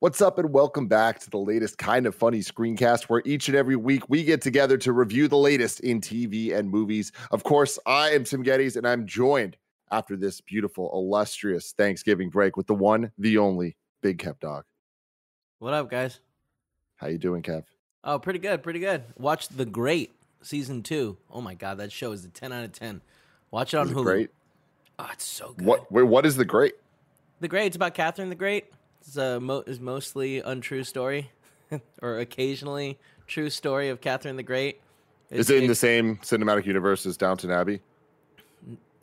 What's up, and welcome back to the latest Kinda Funny screencast, where each and every week we get together to review the latest in TV and movies. Of course, I am Tim Geddes, and I'm joined after this beautiful, illustrious Thanksgiving break with the one, the only, Big Kev Dog. What up, guys? How you doing, Kev? Oh, pretty good, pretty good. Watched The Great Season 2. Oh my God, that show is a 10 out of 10. Watch it on Hulu. Great? Oh, it's so good. What is The Great? The Great, it's about Catherine the Great. It's a mostly untrue story, or occasionally true story of Catherine the Great. Is it in the same cinematic universe as Downton Abbey?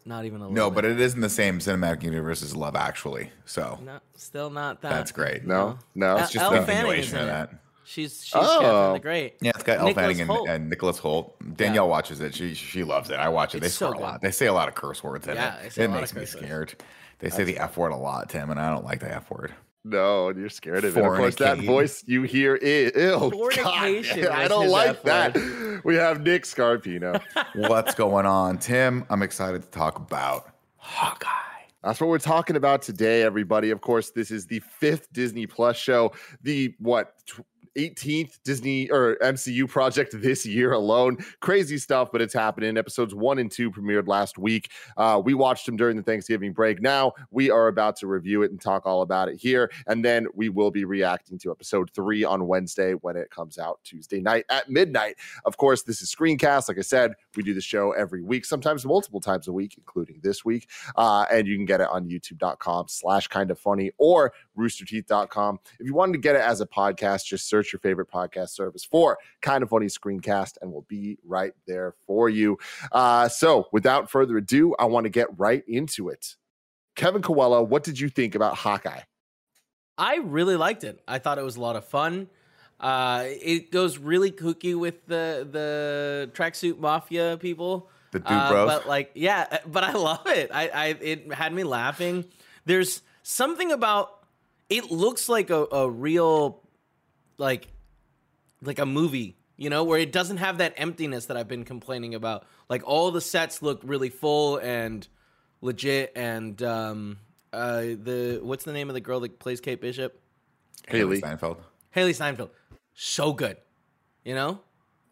Not even a little. No, but it is in the same cinematic universe as Love Actually. So no, still not that. That's great. No, it's just Elle Fanning is in of that. She's Catherine the Great. Yeah, it's got Elle Fanning and Nicholas Holt. Danielle watches it. She loves it. I watch it. They swear a lot. They say a lot of curse words in it. It makes me scared. They say the F word a lot, Tim, and I don't like the F word. No, and you're scared of it. Of course, that voice you hear is ill. Fornication. God, I don't like that. We have Nick Scarpino. What's going on, Tim? I'm excited to talk about Hawkeye. That's what we're talking about today, everybody. Of course, this is the 5th Disney+ show. The 18th Disney or MCU project this year alone. Crazy stuff, but it's happening. Episodes 1 and 2 premiered last week. We watched them during the Thanksgiving break. Now we are about to review it and talk all about it here. And then we will be reacting to episode 3 on Wednesday when it comes out Tuesday night at midnight. Of course, this is Screencast. Like I said, we do the show every week, sometimes multiple times a week, including this week. And you can get it on youtube.com/kindafunny or roosterteeth.com. If you wanted to get it as a podcast, just search your favorite podcast service for Kinda Funny Screencast, and we'll be right there for you. So without further ado, I want to get right into it. Kevin Coelho, what did you think about Hawkeye? I really liked it. I thought it was a lot of fun. It goes really kooky with the Tracksuit Mafia people. The dude bros. But I love it. It had me laughing. There's something about, it looks like a real like a movie, you know, where it doesn't have that emptiness that I've been complaining about. Like, all the sets look really full and legit, and what's the name of the girl that plays Kate Bishop? Hailee Steinfeld. So good, you know?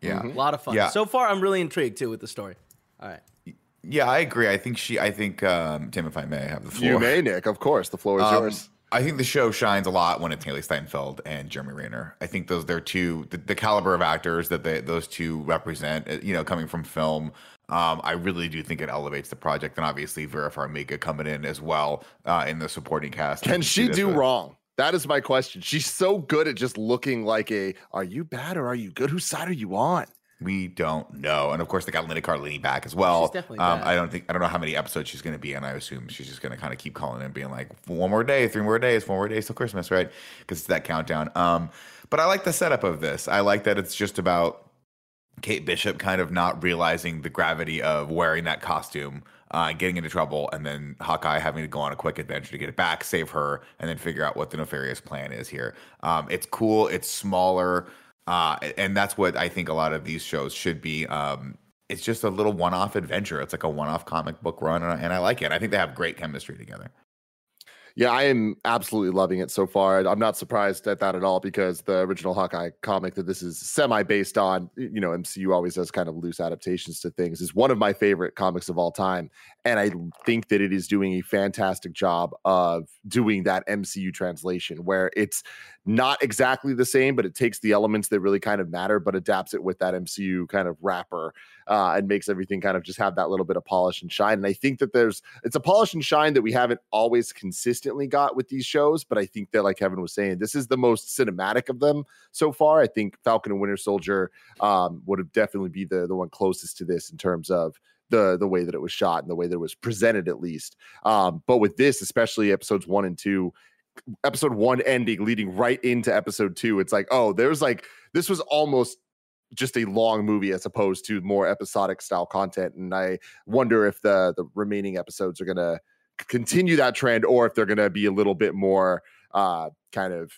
Yeah. Mm-hmm. A lot of fun. Yeah. So far, I'm really intrigued, too, with the story. All right. Yeah, I agree. I think Tim, if I may have the floor. You may, Nick, of course. The floor is yours. I think the show shines a lot when it's Hailee Steinfeld and Jeremy Renner. I think they're two, the caliber of actors that those two represent, you know, coming from film. I really do think it elevates the project. And obviously Vera Farmiga coming in as well in the supporting cast. Can she do wrong? That is my question. She's so good at just looking like are you bad or are you good? Whose side are you on? We don't know. And of course, they got Linda Cardellini back as well. She's definitely back. I don't know how many episodes she's going to be in. I assume she's just going to kind of keep calling in, being like, 1 more day, 3 more days, 4 more days till Christmas, right? Because it's that countdown. But I like the setup of this. I like that it's just about Kate Bishop kind of not realizing the gravity of wearing that costume, getting into trouble, and then Hawkeye having to go on a quick adventure to get it back, save her, and then figure out what the nefarious plan is here. It's cool. It's smaller. And that's what I think a lot of these shows should be. It's just a little one-off adventure. It's like a one-off comic book run, and I like it. I think they have great chemistry together. Yeah, I am absolutely loving it so far. I'm not surprised at that at all, because the original Hawkeye comic that this is semi-based on, you know, MCU always does kind of loose adaptations to things, is one of my favorite comics of all time. And I think that it is doing a fantastic job of doing that MCU translation, where it's not exactly the same, but it takes the elements that really kind of matter, but adapts it with that MCU kind of wrapper. And makes everything kind of just have that little bit of polish and shine. And I think that it's a polish and shine that we haven't always consistently consistently got with these shows, but I think that, like Kevin was saying, this is the most cinematic of them so far. I think Falcon and Winter Soldier would definitely be the one closest to this in terms of the way that it was shot and the way that it was presented, at least. But with this, especially episodes 1 and 2, episode 1 ending leading right into episode 2, it's like, oh, there's like, this was almost just a long movie as opposed to more episodic style content. And I wonder if the remaining episodes are going to continue that trend, or if they're going to be a little bit more kind of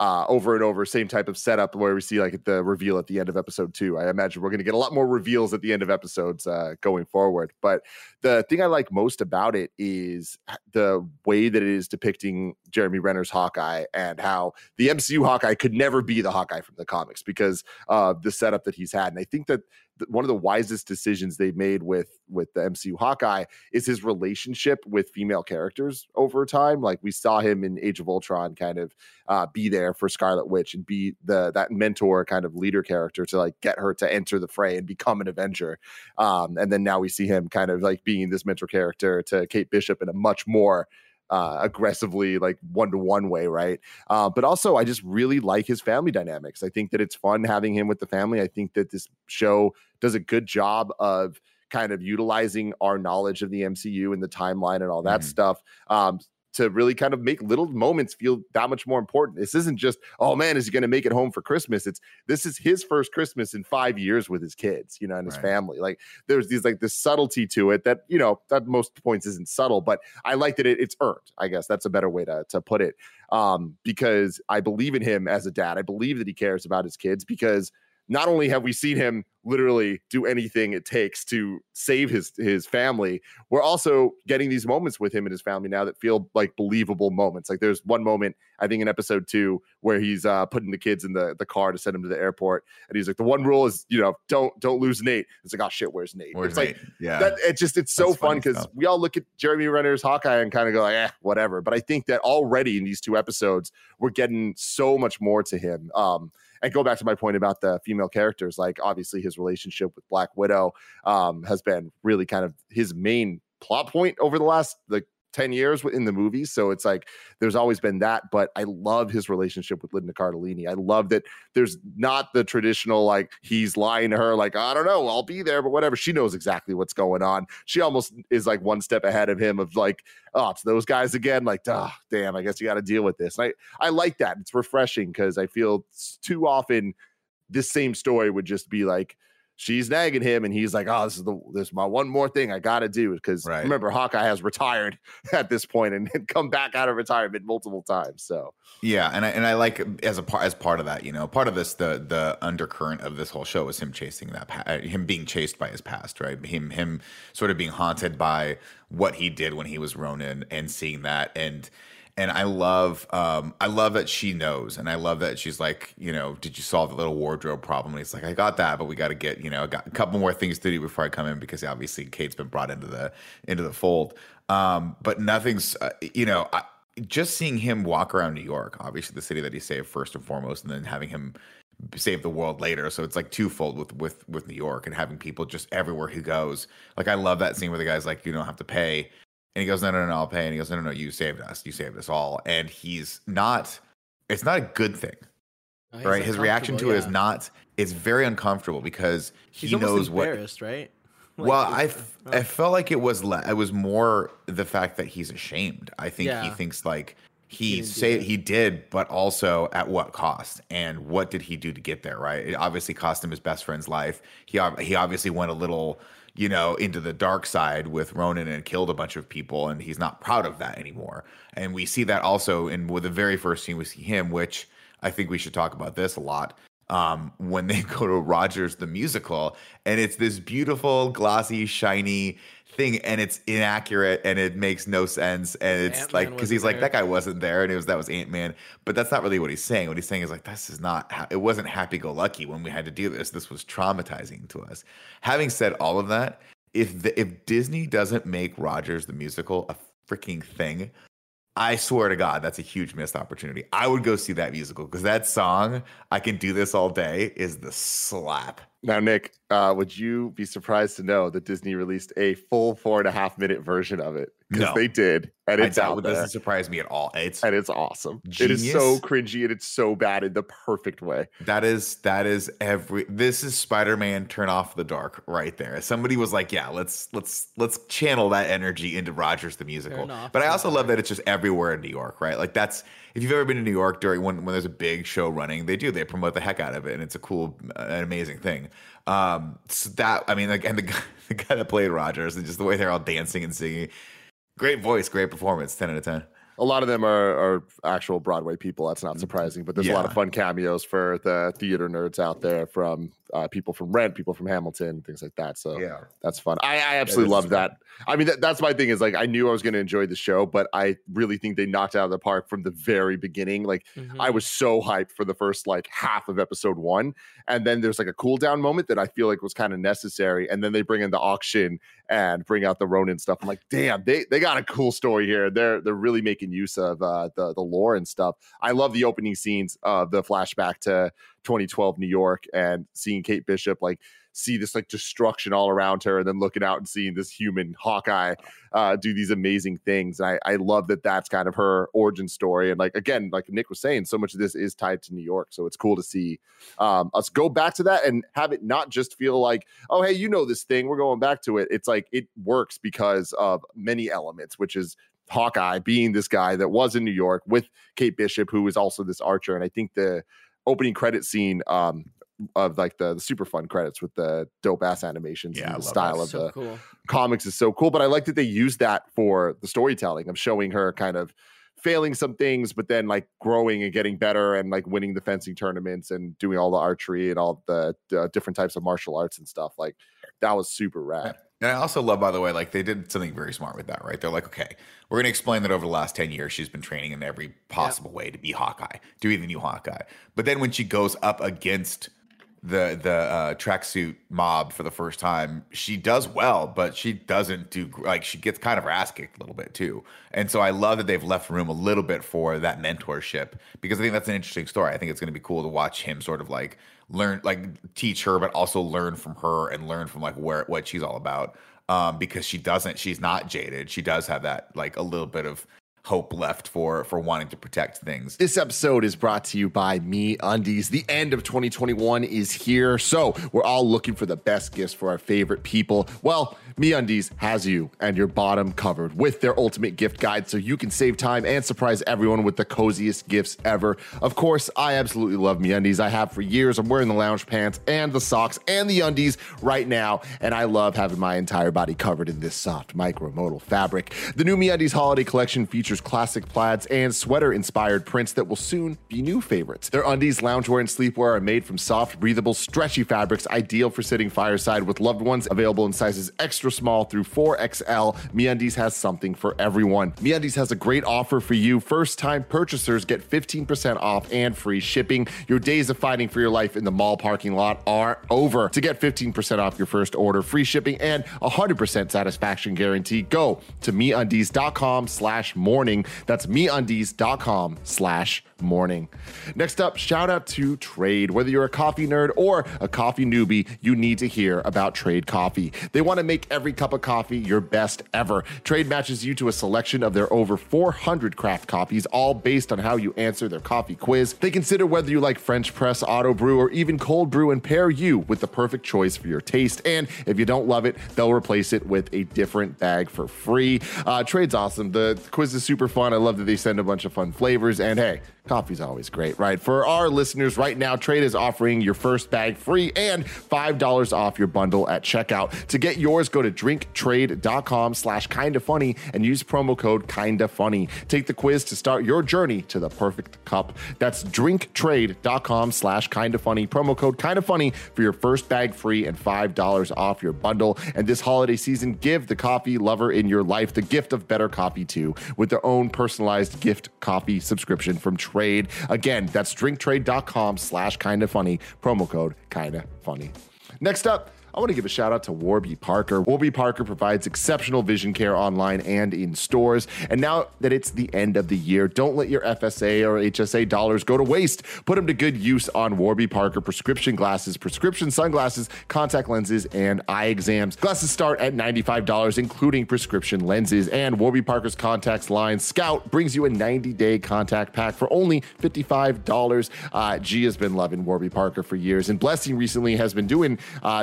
over and over, same type of setup where we see like the reveal at the end of episode 2. I imagine we're going to get a lot more reveals at the end of episodes going forward. But the thing I like most about it is the way that it is depicting Jeremy Renner's Hawkeye, and how the MCU Hawkeye could never be the Hawkeye from the comics because of the setup that he's had. And I think that one of the wisest decisions they made with the MCU Hawkeye is his relationship with female characters over time. Like, we saw him in Age of Ultron kind of be there for Scarlet Witch and be that mentor kind of leader character to like get her to enter the fray and become an Avenger. And then now we see him kind of like being this mentor character to Kate Bishop in a much more aggressively like one-to-one way, right? But also I just really like his family dynamics. I think that it's fun having him with the family. I think that this show does a good job of kind of utilizing our knowledge of the MCU and the timeline and all that stuff to really kind of make little moments feel that much more important. This isn't just, oh man, is he going to make it home for Christmas? This is his first Christmas in 5 years with his kids, you know, and his family. Like, there's these like this subtlety to it that, you know, at most points isn't subtle, but I like that it's earned. I guess that's a better way to put it, because I believe in him as a dad. I believe that he cares about his kids, because not only have we seen him literally do anything it takes to save his family, we're also getting these moments with him and his family now that feel like believable moments. Like, there's one moment, I think in episode 2, where he's putting the kids in the car to send him to the airport. And he's like, the one rule is, you know, don't lose Nate. It's like, oh shit, where's Nate? It's so fun, because we all look at Jeremy Renner's Hawkeye and kind of go like, whatever. But I think that already in these 2 episodes, we're getting so much more to him. And go back to my point about the female characters. Like, obviously his relationship with Black Widow has been really kind of his main plot point over the last like 10 years in the movies. So it's like, there's always been that, but I love his relationship with Linda Cardellini. I love that there's not the traditional, like, he's lying to her, like, I don't know, I'll be there, but whatever. She knows exactly what's going on. She almost is like one step ahead of him, of like, oh, it's those guys again. Like, damn, I guess you got to deal with this. And I like that. It's refreshing, because I feel too often this same story would just be like, she's nagging him, and he's like, oh, this is my one more thing I got to do. Because remember, Hawkeye has retired at this point and come back out of retirement multiple times. So yeah, and I like, as part of that, you know, part of this, the undercurrent of this whole show is him chasing him being chased by his past, right? Him sort of being haunted by what he did when he was Ronin, and seeing that. And I love that she knows, and I love that she's like, you know, did you solve the little wardrobe problem? And he's like, I got that, but we got to get, you know, I got a couple more things to do before I come in, because obviously Kate's been brought into the fold. But nothing's, you know, just seeing him walk around New York, obviously the city that he saved first and foremost, and then having him save the world later. So it's like twofold with New York, and having people just everywhere he goes. Like, I love that scene where the guy's like, you don't have to pay. And he goes, no, I'll pay. And he goes, no, you saved us. You saved us all. And he's not, it's not a good thing, right? His reaction to it is not, it's very uncomfortable, because he knows what. He's embarrassed, right? Like, well, I felt like it was more the fact that he's ashamed. I think he thinks like he did, but also at what cost, and what did he do to get there, right? It obviously cost him his best friend's life. He obviously went a little, you know, into the dark side with Ronin and killed a bunch of people, and he's not proud of that anymore. And we see that also in with the very first scene we see him, which I think we should talk about this a lot, when they go to Rogers the Musical, and it's this beautiful, glossy, shiny thing, and it's inaccurate, and it makes no sense, and it's Ant-Man, like, because he's there. Like, that guy wasn't there, and that was Ant-Man, but that's not really what he's saying. What he's saying is like, this is not it wasn't happy-go-lucky when we had to do this was traumatizing to us. Having said all of that, if Disney doesn't make Rogers the Musical a freaking thing, I swear to God, that's a huge missed opportunity. I would go see that musical, because that song, I Can Do This All Day, is the slap. Now, Nick, would you be surprised to know that Disney released a full 4.5-minute version of it? Because no, they did, and it's out there. It doesn't surprise me at all. It's awesome. Genius. It is so cringy, and it's so bad in the perfect way. This is Spider-Man Turn Off the Dark right there. Somebody was like, yeah, let's channel that energy into Rogers the Musical. But I also love that it's just everywhere in New York, right? Like, that's, if you've ever been to New York during when there's a big show running, they promote the heck out of it, and it's a cool, an amazing thing. So that, I mean, like, and the guy that played Rogers, and just the way they're all dancing and singing, great voice, great performance, 10 out of 10. A lot of them are actual Broadway people. That's not surprising, but there's a lot of fun cameos for the theater nerds out there from people from Rent, people from Hamilton, things like that. So yeah, that's fun. I absolutely love that. I mean, that's my thing is, like, I knew I was going to enjoy the show, but I really think they knocked it out of the park from the very beginning. Like, I was so hyped for the first like half of episode 1. And then there's like a cool down moment that I feel like was kind of necessary. And then they bring in the auction and bring out the Ronin stuff. I'm like, damn, they got a cool story here. They're really making use of the lore and stuff. I love the opening scenes of the flashback to 2012 New York and seeing Kate Bishop like see this like destruction all around her, and then looking out and seeing this human Hawkeye do these amazing things. And I love that that's kind of her origin story. And like, again, like Nick was saying, so much of this is tied to New York. So it's cool to see us go back to that and have it not just feel like, oh, hey, you know this thing, we're going back to it. It's like, it works because of many elements, which is Hawkeye being this guy that was in New York with Kate Bishop, who is also this archer. And I think the opening credit scene of like the super fun credits with the dope ass animations and the style of the comics is so cool. But I like that they use that for the storytelling of showing her kind of failing some things, but then like growing and getting better and like winning the fencing tournaments and doing all the archery and all the different types of martial arts and stuff. Like, that was super rad. And I also love, by the way, like, they did something very smart with that, right? They're like, okay, we're going to explain that over the last 10 years, she's been training in every possible way to be Hawkeye, to be the new Hawkeye. But then when she goes up against the tracksuit mob for the first time, she does well, but she doesn't do, like, she gets kind of her ass kicked a little bit too. And so I love that they've left room a little bit for that mentorship, because I think that's an interesting story. I think it's going to be cool to watch him sort of like learn, like teach her, but also learn from her and learn from like what she's all about, because she's not jaded. She does have that like a little bit of hope left for wanting to protect things. This episode is brought to you by MeUndies. The end of 2021 is here, so we're all looking for the best gifts for our favorite people. Well, MeUndies has you and your bottom covered with their ultimate gift guide, so you can save time and surprise everyone with the coziest gifts ever. Of course, I absolutely love MeUndies. I have for years. I'm wearing the lounge pants and the socks and the undies right now, and I love having my entire body covered in this soft micromodal fabric. The new MeUndies holiday collection features classic plaids and sweater-inspired prints that will soon be new favorites. Their undies, loungewear, and sleepwear are made from soft, breathable, stretchy fabrics, ideal for sitting fireside with loved ones. Available in sizes extra small through 4XL, MeUndies has something for everyone. MeUndies has a great offer for you. First-time purchasers get 15% off and free shipping. Your days of fighting for your life in the mall parking lot are over. To get 15% off your first order, free shipping, and 100% satisfaction guarantee, go to MeUndies.com/more. That's MeUndies.com/morning. Next up, shout out to Trade. Whether you're a coffee nerd or a coffee newbie, you need to hear about Trade Coffee. They want to make every cup of coffee your best ever. Trade matches you to a selection of their over 400 craft coffees, all based on how you answer their coffee quiz. They consider whether you like French press, auto brew, or even cold brew, and pair you with the perfect choice for your taste. And if you don't love it, they'll replace it with a different bag for free. Trade's awesome. The quiz is super fun. I love that they send a bunch of fun flavors, and hey, coffee's always great, right? For our listeners right now, Trade is offering your first bag free and $5 off your bundle at checkout. To get yours, go to drinktrade.com/kindafunny and use promo code kindafunny. Take the quiz to start your journey to the perfect cup. That's drinktrade.com/kindafunny, promo code kindafunny for your first bag free and $5 off your bundle. And this holiday season, give the coffee lover in your life the gift of better coffee too, with their own personalized gift coffee subscription from Trade. Again, that's drinktrade.com/kindafunny, promo code kindafunny. Next up, I want to give a shout out to Warby Parker. Warby Parker provides exceptional vision care online and in stores. And now that it's the end of the year, don't let your FSA or HSA dollars go to waste. Put them to good use on Warby Parker prescription glasses, prescription sunglasses, contact lenses, and eye exams. Glasses start at $95, including prescription lenses. And Warby Parker's contacts line, Scout, brings you a 90-day contact pack for only $55. G has been loving Warby Parker for years. And Blessing recently has been doing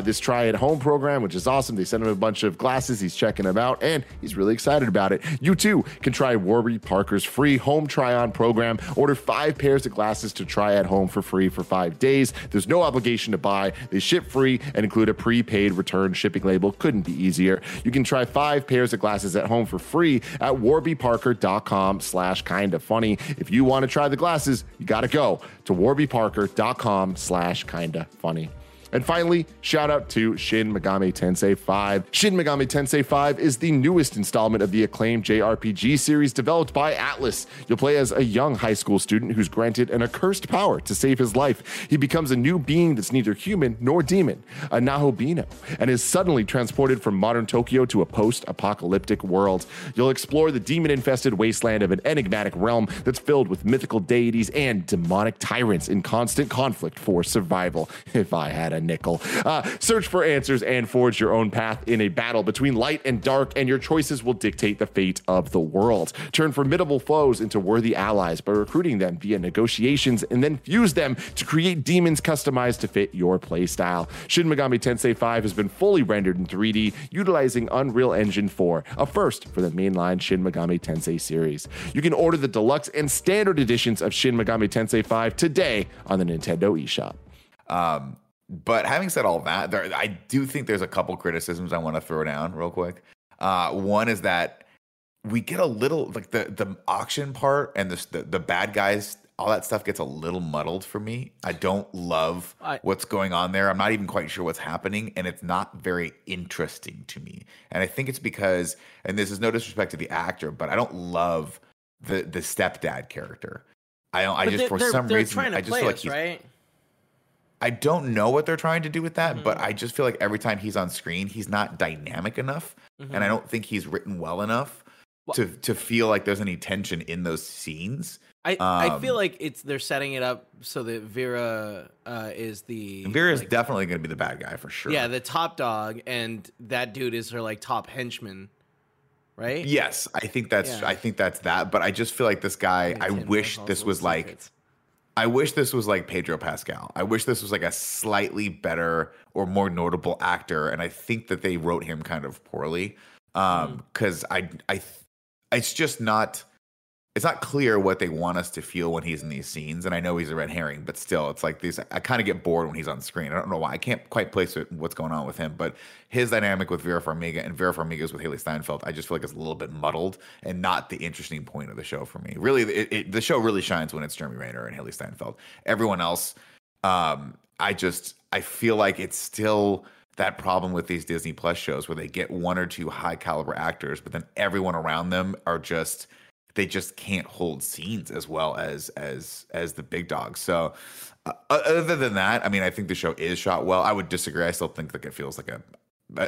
this try at home program, which is awesome. They sent him a bunch of glasses. He's checking them out, and he's really excited about it. You too can try Warby Parker's free home try-on program. Order 5 pairs of glasses to try at home for free for 5 days. There's no obligation to buy. They ship free and include a prepaid return shipping label. Couldn't be easier. You can try 5 pairs of glasses at home for free at warbyparker.com/kindafunny. If you want to try the glasses, you got to go to warbyparker.com/kindafunny. And finally, shout out to Shin Megami Tensei 5. Shin Megami Tensei 5 is the newest installment of the acclaimed JRPG series developed by Atlus. You'll play as a young high school student who's granted an accursed power to save his life. He becomes a new being that's neither human nor demon, a Nahobino, and is suddenly transported from modern Tokyo to a post-apocalyptic world. You'll explore the demon-infested wasteland of an enigmatic realm that's filled with mythical deities and demonic tyrants in constant conflict for survival. If I had a nickel. Search for answers and forge your own path in a battle between light and dark, and your choices will dictate the fate of the world. Turn formidable foes into worthy allies by recruiting them via negotiations, and then fuse them to create demons customized to fit your playstyle. Shin Megami Tensei 5 has been fully rendered in 3D, utilizing Unreal Engine 4, a first for the mainline Shin Megami Tensei series. You can order the deluxe and standard editions of Shin Megami Tensei 5 today on the Nintendo eShop. But having said all that, I do think there's a couple criticisms I want to throw down real quick. One is that we get a little, like, the auction part and the bad guys, all that stuff gets a little muddled for me. I don't love what's going on there. I'm not even quite sure what's happening, and it's not very interesting to me. And I think it's because, and this is no disrespect to the actor, but I don't love the stepdad character. I just feel like I don't know what they're trying to do with that, mm-hmm. but I just feel like every time he's on screen, he's not dynamic enough, mm-hmm. and I don't think he's written well enough to feel like there's any tension in those scenes. I feel like they're setting it up so that Vera is definitely going to be the bad guy for sure. Yeah, the top dog, and that dude is her top henchman, right? Yes, I think that's that. But I just feel like this guy. I wish this was like Pedro Pascal. I wish this was like a slightly better or more notable actor, and I think that they wrote him kind of poorly because it's just not. It's not clear what they want us to feel when he's in these scenes, and I know he's a red herring, but still, it's like these. I kind of get bored when he's on screen. I don't know why. I can't quite place what's going on with him, but his dynamic with Vera Farmiga and Vera Farmiga's with Hailee Steinfeld, I just feel like it's a little bit muddled and not the interesting point of the show for me. Really, the show really shines when it's Jeremy Renner and Hailee Steinfeld. Everyone else, I feel like it's still that problem with these Disney Plus shows where they get one or two high caliber actors, but then everyone around them are just. They just can't hold scenes as well as the big dogs. So other than that, I mean, I think the show is shot well. I would disagree. I still think it feels like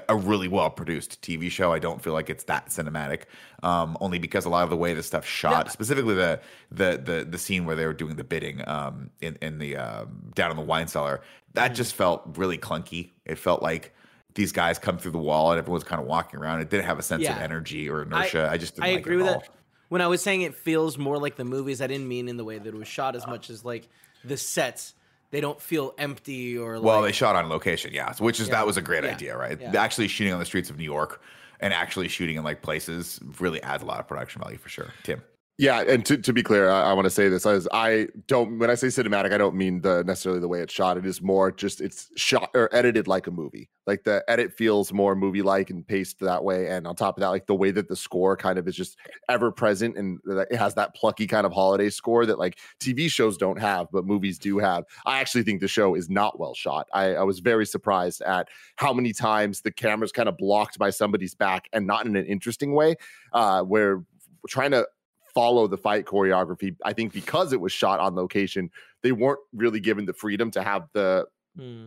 a really well-produced TV show. I don't feel like it's that cinematic, only because a lot of the way the stuff shot, specifically the scene where they were doing the bidding in the down in the wine cellar, that just felt really clunky. It felt like these guys come through the wall and everyone's kind of walking around. It didn't have a sense of energy or inertia. I just didn't like it at all. I agree with that. When I was saying it feels more like the movies, I didn't mean in the way that it was shot as much as the sets. They don't feel empty or well, they shot on location, which is that was a great idea, right? Yeah. Actually shooting on the streets of New York and actually shooting in places really adds a lot of production value for sure. Tim. Yeah, and to be clear, I want to say this as when I say cinematic, I don't mean necessarily the way it's shot. It is more just it's shot or edited like a movie. Like the edit feels more movie-like and paced that way. And on top of that, the way that the score kind of is just ever present, and it has that plucky kind of holiday score that TV shows don't have, but movies do have. I actually think the show is not well shot. I was very surprised at how many times the camera's kind of blocked by somebody's back, and not in an interesting way, where we're trying to follow the fight choreography. I think because it was shot on location, they weren't really given the freedom to have the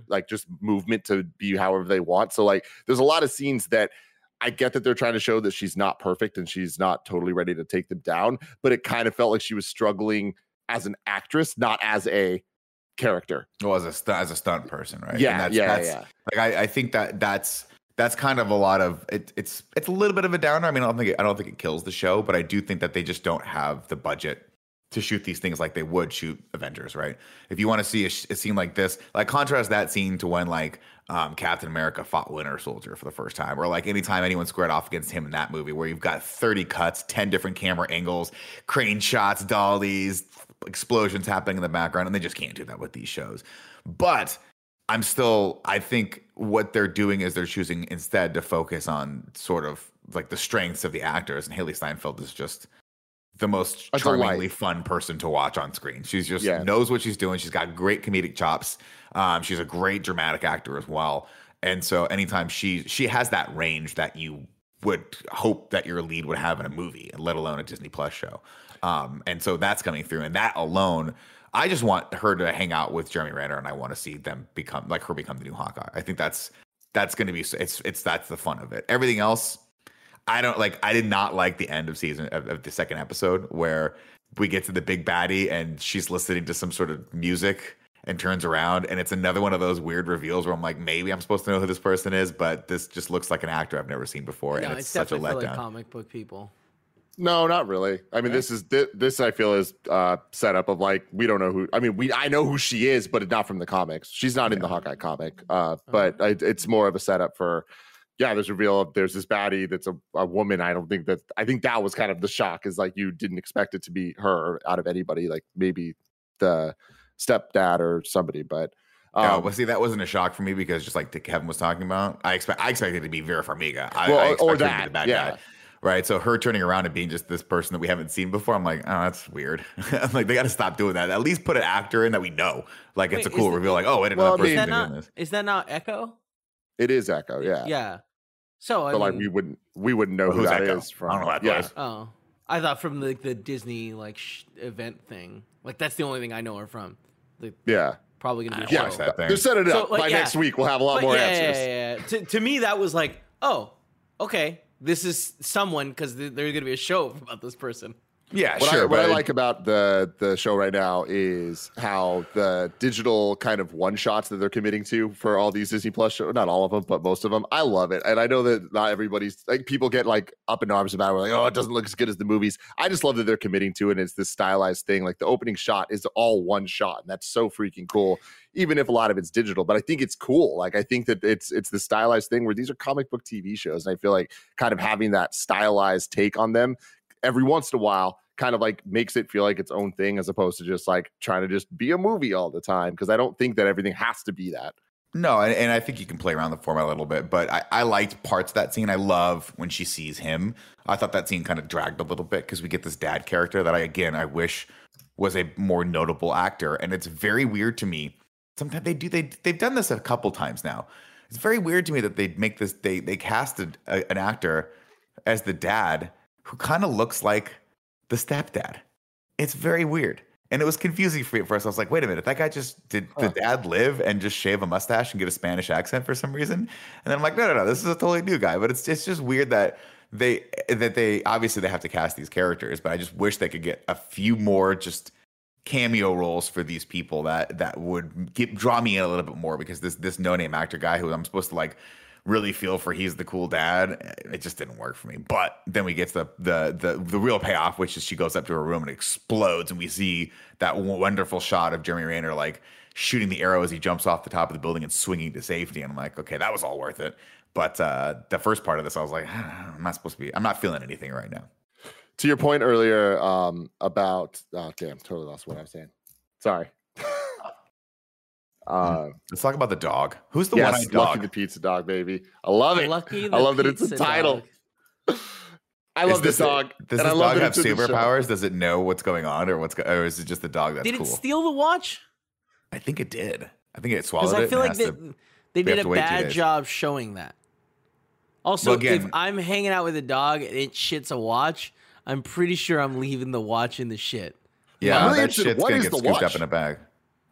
like just movement to be however they want. So like there's a lot of scenes that I get that they're trying to show that she's not perfect and she's not totally ready to take them down, but it kind of felt like she was struggling as an actress, not as a character. Well, as a stunt person, right? Yeah, and that's like I think that's kind of a lot of it. It's a little bit of a downer. I mean, I don't think it kills the show, but I do think that they just don't have the budget to shoot these things like they would shoot Avengers, right? If you want to see a scene like this, like contrast that scene to when like Captain America fought Winter Soldier for the first time, or like anytime anyone squared off against him in that movie, where you've got 30 cuts, 10 different camera angles, crane shots, dollies, explosions happening in the background, and they just can't do that with these shows. But I think what they're doing is they're choosing instead to focus on sort of like the strengths of the actors, and Hailee Steinfeld is just the most charmingly fun person to watch on screen. She's just knows what she's doing. She's got great comedic chops. She's a great dramatic actor as well. And so anytime she has that range that you would hope that your lead would have in a movie, let alone a Disney Plus show. And so that's coming through. And that alone, I just want her to hang out with Jeremy Renner, and I want to see them become the new Hawkeye. I think that's going to be that's the fun of it. Everything else, I did not like the end of season of the second episode where we get to the big baddie and she's listening to some sort of music and turns around, and it's another one of those weird reveals where I'm like, maybe I'm supposed to know who this person is, but this just looks like an actor I've never seen before, and it's such a letdown. Like comic book people. No, not really. I mean, this I feel is set up of like, we don't know who. I mean, I know who she is, but not from the comics. She's not in the Hawkeye comic, but it's more of a setup for. Yeah, there's a reveal. There's this baddie that's a woman. I think that was kind of the shock, is like you didn't expect it to be her out of anybody. Like maybe the stepdad or somebody, but that wasn't a shock for me, because just like Kevin was talking about, I expected it to be Vera Farmiga. I expected it to be the bad guy. Right, so her turning around and being just this person that we haven't seen before, I'm like, oh, that's weird. I'm like, they got to stop doing that. At least put an actor in that we know. Like, wait, it's a cool reveal. Like, oh, I didn't know that person doing this. Is that not Echo? It is Echo. Yeah. Yeah. So I mean, like, we wouldn't know who that Echo is from. I don't know that place. Oh, I thought from the Disney event thing. Like, that's the only thing I know her from. Probably gonna be a show. That thing. They're setting it up by next week. We'll have a lot more answers. Yeah. To me, that was like, oh, okay. This is someone, because there's gonna be a show about this person. Yeah, sure. What I like about the show right now is how the digital kind of one shots that they're committing to for all these Disney Plus shows, not all of them, but most of them. I love it, and I know that not everybody's like, people get like up in arms about it. We're like, oh, it doesn't look as good as the movies. I just love that they're committing to it. And it's this stylized thing. Like the opening shot is all one shot, and that's so freaking cool. Even if a lot of it's digital, but I think it's cool. Like, I think that it's the stylized thing where these are comic book TV shows, and I feel like kind of having that stylized take on them every once in a while kind of like makes it feel like its own thing, as opposed to just like trying to just be a movie all the time. Cause I don't think that everything has to be that. No. And I think you can play around the format a little bit, but I liked parts of that scene. I love when she sees him. I thought that scene kind of dragged a little bit, cause we get this dad character that I wish was a more notable actor. And it's very weird to me. Sometimes they've done this a couple times now. It's very weird to me that they casted an actor as the dad who kind of looks like the stepdad. It's very weird. And it was confusing for me at first. I was like, wait a minute, that guy just did the dad live and just shave a mustache and get a Spanish accent for some reason? And then I'm like, no, this is a totally new guy. But it's just weird that they obviously they have to cast these characters, but I just wish they could get a few more just cameo roles for these people that would draw me in a little bit more, because this no-name actor guy who I'm supposed to like really feel for, he's the cool dad, it just didn't work for me. But then we get to the real payoff, which is she goes up to her room and explodes, and we see that wonderful shot of Jeremy Renner like shooting the arrow as he jumps off the top of the building and swinging to safety, and I'm like, okay, that was all worth it. But the first part of this, I was like, I'm not feeling anything right now. To your point earlier about totally lost what I was saying, sorry. Let's talk about the dog. Who's the one? Lucky the pizza dog, baby. I love it. I love that it's a title. I love this dog. Does this dog have superpowers? Does it know what's going on, or is it just the dog that's cool? Did it steal the watch? I think it did. I think it swallowed it. Because I feel like they did a bad job showing that. Also, if I'm hanging out with a dog and it shits a watch, I'm pretty sure I'm leaving the watch in the shit. Yeah, that shit's gonna get scooped up in a bag.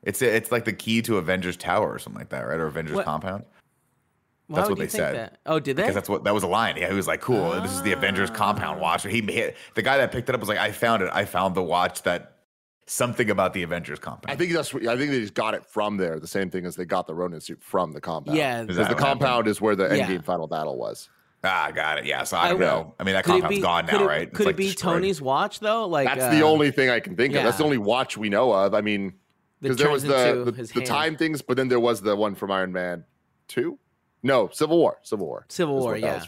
It's like the key to Avengers Tower or something like that, right? Or Avengers Compound. That's what they said. That? Oh, did they? Because that was a line. Yeah, he was like, cool, this is the Avengers Compound watch. The guy that picked it up was like, I found it. I found the watch that something about the Avengers Compound. I think they just got it from there. The same thing as they got the Ronin suit from the compound. Yeah. Because the compound is where the Endgame final battle was. Ah, got it. Yeah, so I don't know. I mean, that compound's gone now, right? Could it be Tony's watch, though? Like that's the only thing I can think of. That's the only watch we know of. I mean, because there was the time things, but then there was the one from Iron Man 2? No, Civil War, yeah.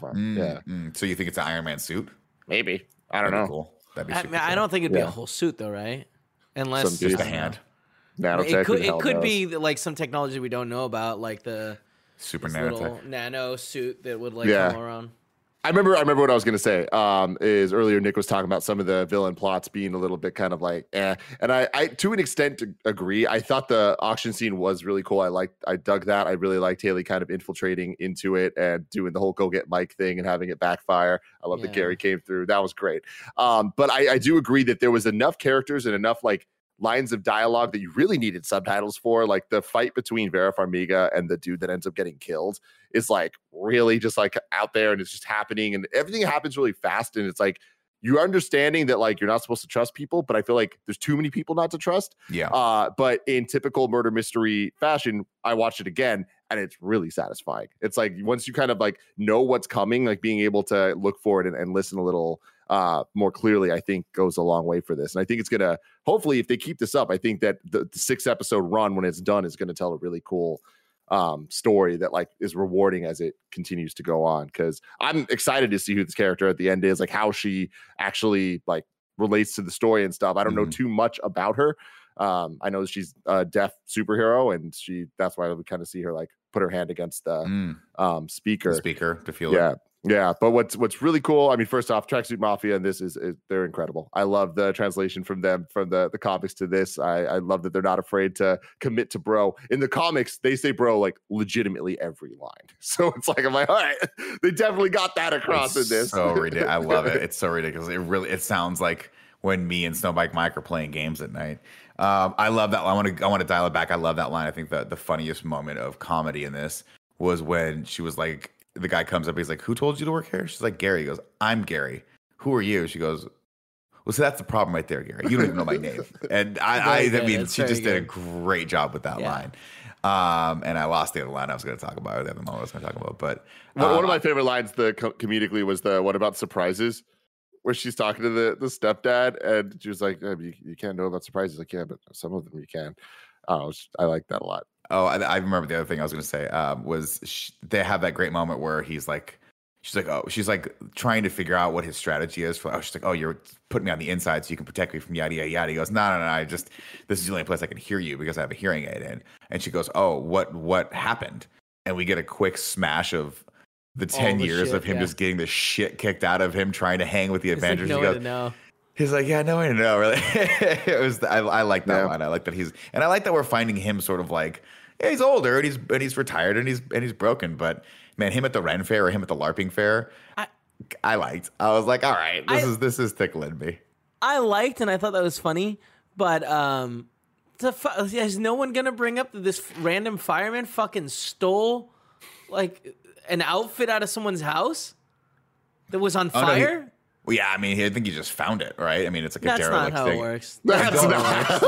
So you think it's an Iron Man suit? Maybe. I don't know. Cool. That'd be super cool. I don't think it'd be a whole suit, though, right? Unless just a hand. It could be like some technology we don't know about, like the super nano suit that would come around. I remember what I was going to say is earlier Nick was talking about some of the villain plots being a little bit kind of like eh. And I to an extent agree. I thought the auction scene was really cool. I dug that. I really liked Hailee kind of infiltrating into it and doing the whole go get Mike thing and having it backfire. I love that Gary came through. That was great. But I do agree that there was enough characters and enough like lines of dialogue that you really needed subtitles for, like the fight between Vera Farmiga and the dude that ends up getting killed is like really just like out there and it's just happening and everything happens really fast. And it's like you're understanding that like you're not supposed to trust people, but I feel like there's too many people not to trust. Yeah. But in typical murder mystery fashion, I watched it again and it's really satisfying. It's like once you kind of like know what's coming, like being able to look for it and listen a little more clearly, I think goes a long way for this. And I think it's going to, hopefully if they keep this up, I think that the 6-episode run when it's done is going to tell a really cool story that like is rewarding as it continues to go on. Cause I'm excited to see who this character at the end is, like how she actually like relates to the story and stuff. I don't know too much about her. I know she's a deaf superhero and that's why we kind of see her like put her hand against the speaker to feel it. Yeah, but what's really cool, I mean, first off, Tracksuit Mafia and this is they're incredible. I love the translation from them, from the comics to this. I love that they're not afraid to commit to bro. In the comics, they say bro like legitimately every line. So it's like, I'm like, all right, they definitely got that across in this. So ridiculous. I love it. It's so ridiculous. It sounds like when me and Snowbike Mike are playing games at night. I love that line. I want to dial it back. I love that line. I think the funniest moment of comedy in this was when she was like, the guy comes up. He's like, who told you to work here? She's like, Gary. He goes, I'm Gary. Who are you? She goes, well, so that's the problem right there, Gary. You don't even know my name. And she just did a great job with that line. And I lost the other line I was going to talk about. Or the other moment I was going to talk about. But one of my favorite lines comedically was the what about surprises? Where she's talking to the stepdad. And she was like, you can't know about surprises. Like, yeah, but some of them you can. I like that a lot. Oh, I remember the other thing I was going to say they have that great moment where she's like trying to figure out what his strategy is. She's like, oh, you're putting me on the inside so you can protect me from yada, yada, yada. He goes, no, this is the only place I can hear you because I have a hearing aid in. And she goes, oh, what happened? And we get a quick smash of the 10 years of him just getting the shit kicked out of him trying to hang with the Avengers. Like, he's like, yeah, no way to know, really. It was. I like that line. I like that I like that we're finding him sort of like, yeah, he's older and he's retired and he's broken. But man, him at the Ren Fair or him at the LARPing Fair, I liked. I was like, all right, this is tickling me. I liked and I thought that was funny, but is no one gonna bring up that this random fireman fucking stole like an outfit out of someone's house that was on fire? No, well, yeah, I mean, I think you just found it, right? I mean, it's like a derelict thing. That's not how it works. That's not how it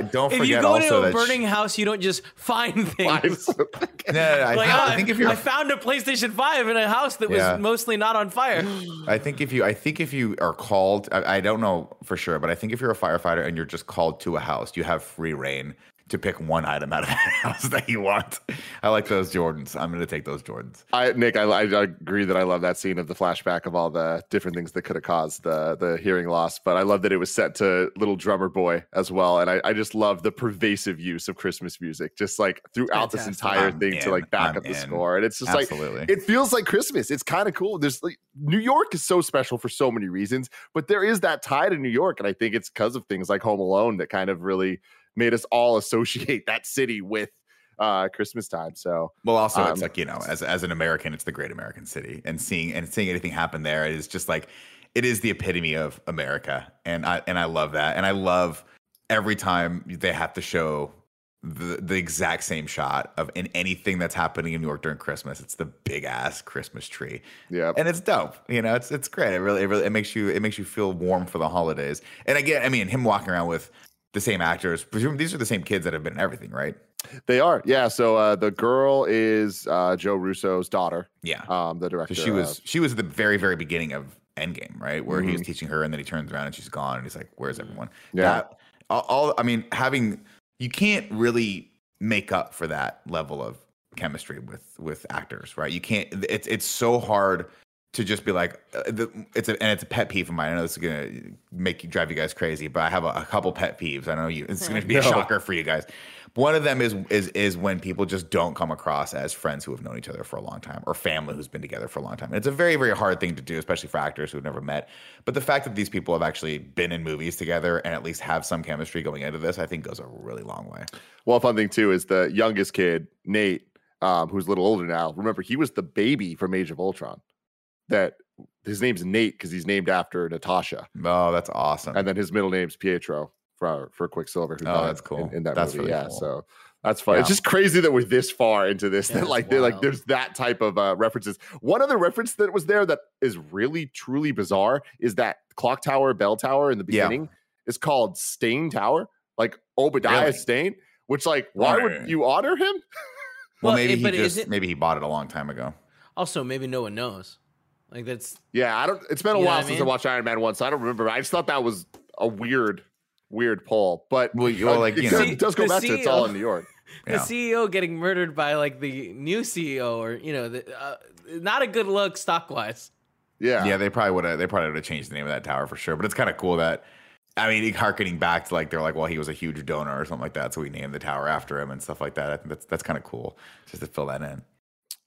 works. Don't forget. If you go to a burning house, you don't just find things. No. I think if I found a PlayStation 5 in a house that was mostly not on fire. I think if you are called, I don't know for sure, but I think if you're a firefighter and you're just called to a house, you have free reign to pick one item out of that house that you want. I like those Jordans. I'm going to take those Jordans. Nick, I agree that I love that scene of the flashback of all the different things that could have caused the hearing loss, but I love that it was set to Little Drummer Boy as well, and I just love the pervasive use of Christmas music just like throughout this entire thing to like back up the score, and it's just like it feels like Christmas. It's kind of cool. There's like New York is so special for so many reasons, but there is that tie to New York, and I think it's because of things like Home Alone that kind of really made us all associate that city with Christmas time. So, well, also it's like, you know, as an American, it's the great American city, and seeing anything happen there is just like, it is the epitome of America. And I love that. And I love every time they have to show the exact same shot of in anything that's happening in New York during Christmas. It's the big ass Christmas tree. Yeah. And it's dope. You know, it's great. It really makes you feel warm for the holidays. And again, I mean, him walking around with the same actors, presume these are the same kids that have been in everything, right? They are. Yeah. So the girl is Joe Russo's daughter. Yeah. The director. So she was at the very, very beginning of Endgame, right? Where he was teaching her and then he turns around and she's gone and he's like, where's everyone? Yeah. You can't really make up for that level of chemistry with actors, right? You can't. It's so hard to just be like. It's a pet peeve of mine. I know this is gonna drive you guys crazy, but I have a couple pet peeves. I know you. It's gonna be a shocker for you guys. But one of them is when people just don't come across as friends who have known each other for a long time or family who's been together for a long time. And it's a very, very hard thing to do, especially for actors who've never met. But the fact that these people have actually been in movies together and at least have some chemistry going into this, I think goes a really long way. Well, fun thing too is the youngest kid, Nate, who's a little older now. Remember, he was the baby from Age of Ultron. That his name's Nate because he's named after Natasha. Oh, that's awesome. And then his middle name's Pietro for Quicksilver. Oh, that's cool. In that that's movie. Really cool. So that's fun. Yeah. It's just crazy that we're this far into this. Yeah, that, like, there's that type of references. One other reference that was there that is really, truly bizarre is that clock tower, bell tower in the beginning is called Stain Tower, like Obadiah Stain, which, like, why would you honor him? Well, maybe he bought it a long time ago. Also, maybe no one knows. Like that's it's been a while since I watched Iron Man 1, so I don't remember. I just thought that was a weird poll, but it does go back to it's all in New York. The CEO getting murdered by like the new CEO, or not a good look stock-wise. Yeah, they probably would have changed the name of that tower for sure, but it's kind of cool that harkening back to like they're like, well, he was a huge donor or something like that, so we named the tower after him and stuff like that. I think that's kind of cool just to fill that in.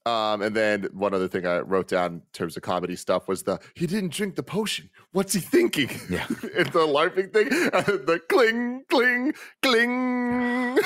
And then one other thing I wrote down in terms of comedy stuff was he didn't drink the potion. What's he thinking? Yeah. It's the LARPing thing. The cling, cling, cling.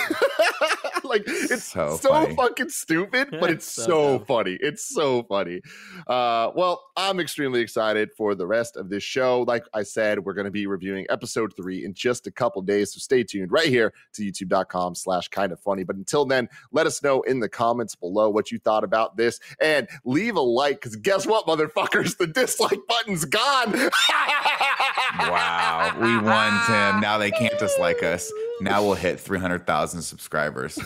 Like, it's so fucking stupid, but it's so funny. It's so funny. Well, I'm extremely excited for the rest of this show. Like I said, we're going to be reviewing episode 3 in just a couple days. So stay tuned right here to youtube.com/kindafunny. But until then, let us know in the comments below what you thought about this, and leave a like, because guess what, motherfuckers, the dislike button's gone. Wow, we won, Tim. Now they can't dislike us. Now we'll hit 300,000 subscribers.